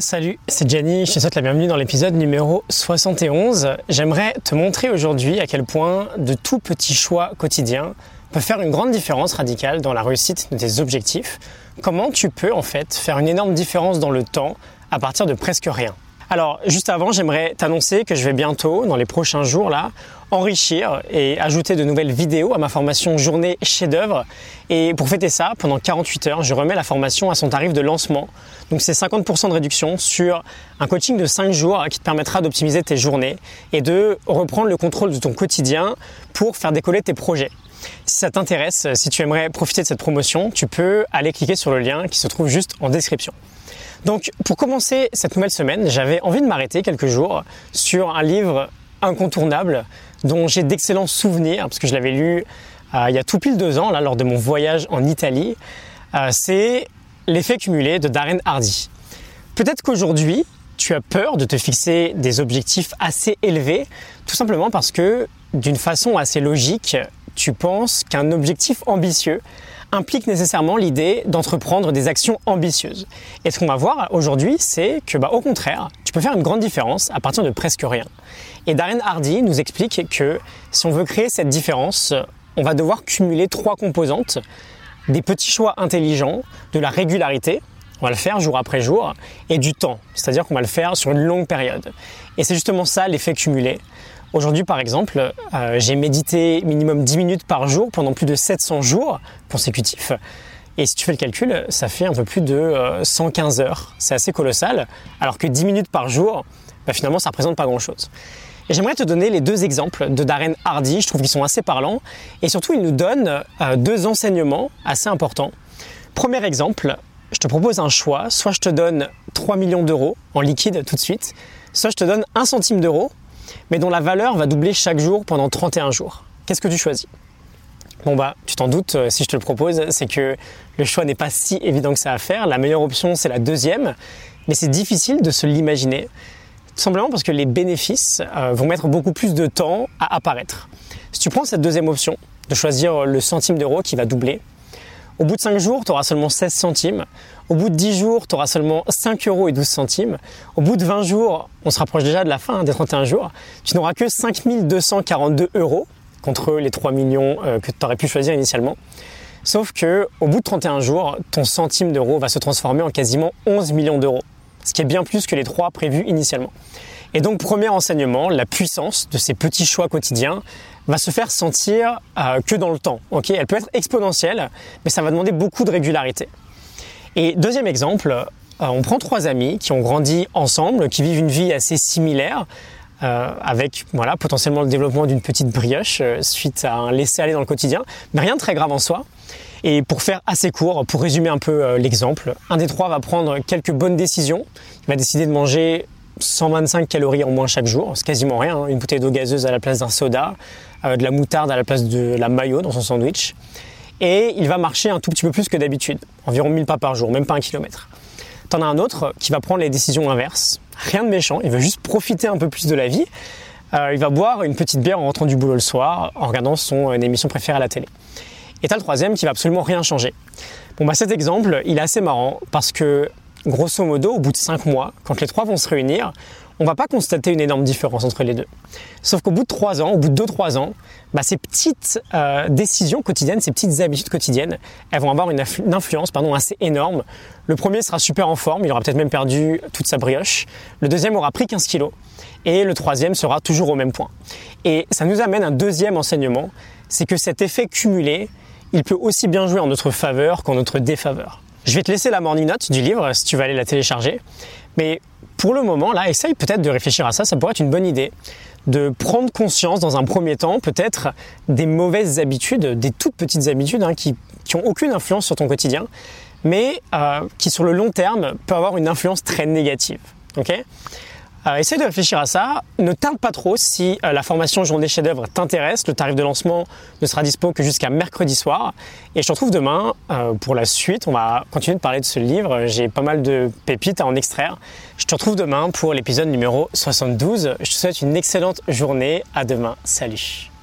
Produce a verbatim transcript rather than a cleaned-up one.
Salut, c'est Gianni, je te souhaite la bienvenue dans l'épisode numéro soixante et onze. J'aimerais te montrer aujourd'hui à quel point de tout petit choix quotidien peut faire une grande différence radicale dans la réussite de tes objectifs. Comment tu peux en fait faire une énorme différence dans le temps à partir de presque rien. Alors juste avant, j'aimerais t'annoncer que je vais bientôt, dans les prochains jours là, enrichir et ajouter de nouvelles vidéos à ma formation Journée chef-d'œuvre. Et pour fêter ça, pendant quarante-huit heures, je remets la formation à son tarif de lancement. Donc c'est cinquante pour cent de réduction sur un coaching de cinq jours qui te permettra d'optimiser tes journées et de reprendre le contrôle de ton quotidien pour faire décoller tes projets. Si ça t'intéresse, si tu aimerais profiter de cette promotion, tu peux aller cliquer sur le lien qui se trouve juste en description. Donc pour commencer cette nouvelle semaine, j'avais envie de m'arrêter quelques jours sur un livre incontournable dont j'ai d'excellents souvenirs parce que je l'avais lu euh, il y a tout pile deux ans là, lors de mon voyage en Italie. Euh, c'est L'effet cumulé de Darren Hardy. Peut-être qu'aujourd'hui, tu as peur de te fixer des objectifs assez élevés tout simplement parce que d'une façon assez logique, tu penses qu'un objectif ambitieux implique nécessairement l'idée d'entreprendre des actions ambitieuses. Et ce qu'on va voir aujourd'hui, c'est que bah, au contraire, tu peux faire une grande différence à partir de presque rien. Et Darren Hardy nous explique que si on veut créer cette différence, on va devoir cumuler trois composantes, des petits choix intelligents, de la régularité, on va le faire jour après jour, et du temps, c'est-à-dire qu'on va le faire sur une longue période. Et c'est justement ça l'effet cumulé. Aujourd'hui, par exemple, euh, j'ai médité minimum dix minutes par jour pendant plus de sept cents jours consécutifs. Et si tu fais le calcul, ça fait un peu plus de euh, cent quinze heures. C'est assez colossal, alors que dix minutes par jour, bah, finalement, ça ne représente pas grand-chose. Et j'aimerais te donner les deux exemples de Darren Hardy. Je trouve qu'ils sont assez parlants. Et surtout, ils nous donnent euh, deux enseignements assez importants. Premier exemple, je te propose un choix. Soit je te donne trois millions d'euros en liquide tout de suite, soit je te donne un centime d'euro, mais dont la valeur va doubler chaque jour pendant trente et un jours. Qu'est-ce que tu choisis ? Bon bah, tu t'en doutes, si je te le propose, c'est que le choix n'est pas si évident que ça à faire. La meilleure option, c'est la deuxième, mais c'est difficile de se l'imaginer, tout simplement parce que les bénéfices euh, vont mettre beaucoup plus de temps à apparaître. Si tu prends cette deuxième option, de choisir le centime d'euro qui va doubler, au bout de cinq jours, tu auras seulement seize centimes. Au bout de dix jours, tu auras seulement cinq euros et douze centimes. Au bout de vingt jours, on se rapproche déjà de la fin hein, des trente et un jours, tu n'auras que cinq mille deux cent quarante-deux euros contre les trois millions euh, que tu aurais pu choisir initialement. Sauf que, au bout de trente et un jours, ton centime d'euro va se transformer en quasiment onze millions d'euros, ce qui est bien plus que les trois prévus initialement. Et donc, premier enseignement, la puissance de ces petits choix quotidiens va se faire sentir euh, que dans le temps. Okay, elle peut être exponentielle, mais ça va demander beaucoup de régularité. Et deuxième exemple, euh, on prend trois amis qui ont grandi ensemble, qui vivent une vie assez similaire, euh, avec voilà, potentiellement le développement d'une petite brioche euh, suite à un laisser-aller dans le quotidien, mais rien de très grave en soi. Et pour faire assez court, pour résumer un peu euh, l'exemple, un des trois va prendre quelques bonnes décisions. Il va décider de manger cent vingt-cinq calories en moins chaque jour, c'est quasiment rien, hein. Une bouteille d'eau gazeuse à la place d'un soda, euh, de la moutarde à la place de la mayo dans son sandwich, et il va marcher un tout petit peu plus que d'habitude, environ mille pas par jour, même pas un kilomètre. T'en as un autre qui va prendre les décisions inverses, rien de méchant, il veut juste profiter un peu plus de la vie, euh, il va boire une petite bière en rentrant du boulot le soir, en regardant son euh, émission préférée à la télé. Et t'as le troisième qui va absolument rien changer. Bon bah cet exemple, il est assez marrant parce que grosso modo, au bout de cinq mois, quand les trois vont se réunir, on ne va pas constater une énorme différence entre les deux. Sauf qu'au bout de trois ans, au bout de deux à trois ans, bah, ces petites euh, décisions quotidiennes, ces petites habitudes quotidiennes, elles vont avoir une, influ- une influence pardon, assez énorme. Le premier sera super en forme, il aura peut-être même perdu toute sa brioche. Le deuxième aura pris quinze kilos. Et le troisième sera toujours au même point. Et ça nous amène à un deuxième enseignement, c'est que cet effet cumulé, il peut aussi bien jouer en notre faveur qu'en notre défaveur. Je vais te laisser la morning note du livre si tu veux aller la télécharger. Mais pour le moment, là, essaye peut-être de réfléchir à ça. Ça pourrait être une bonne idée de prendre conscience dans un premier temps peut-être des mauvaises habitudes, des toutes petites habitudes hein, qui n'ont aucune influence sur ton quotidien, mais euh, qui sur le long terme peuvent avoir une influence très négative. Okay ? Euh, essaye de réfléchir à ça. Ne tarde pas trop si euh, la formation Journée chef-d'œuvre t'intéresse. Le tarif de lancement ne sera dispo que jusqu'à mercredi soir. Et je te retrouve demain euh, pour la suite. On va continuer de parler de ce livre. J'ai pas mal de pépites à en extraire. Je te retrouve demain pour l'épisode numéro soixante-douze. Je te souhaite une excellente journée. À demain. Salut.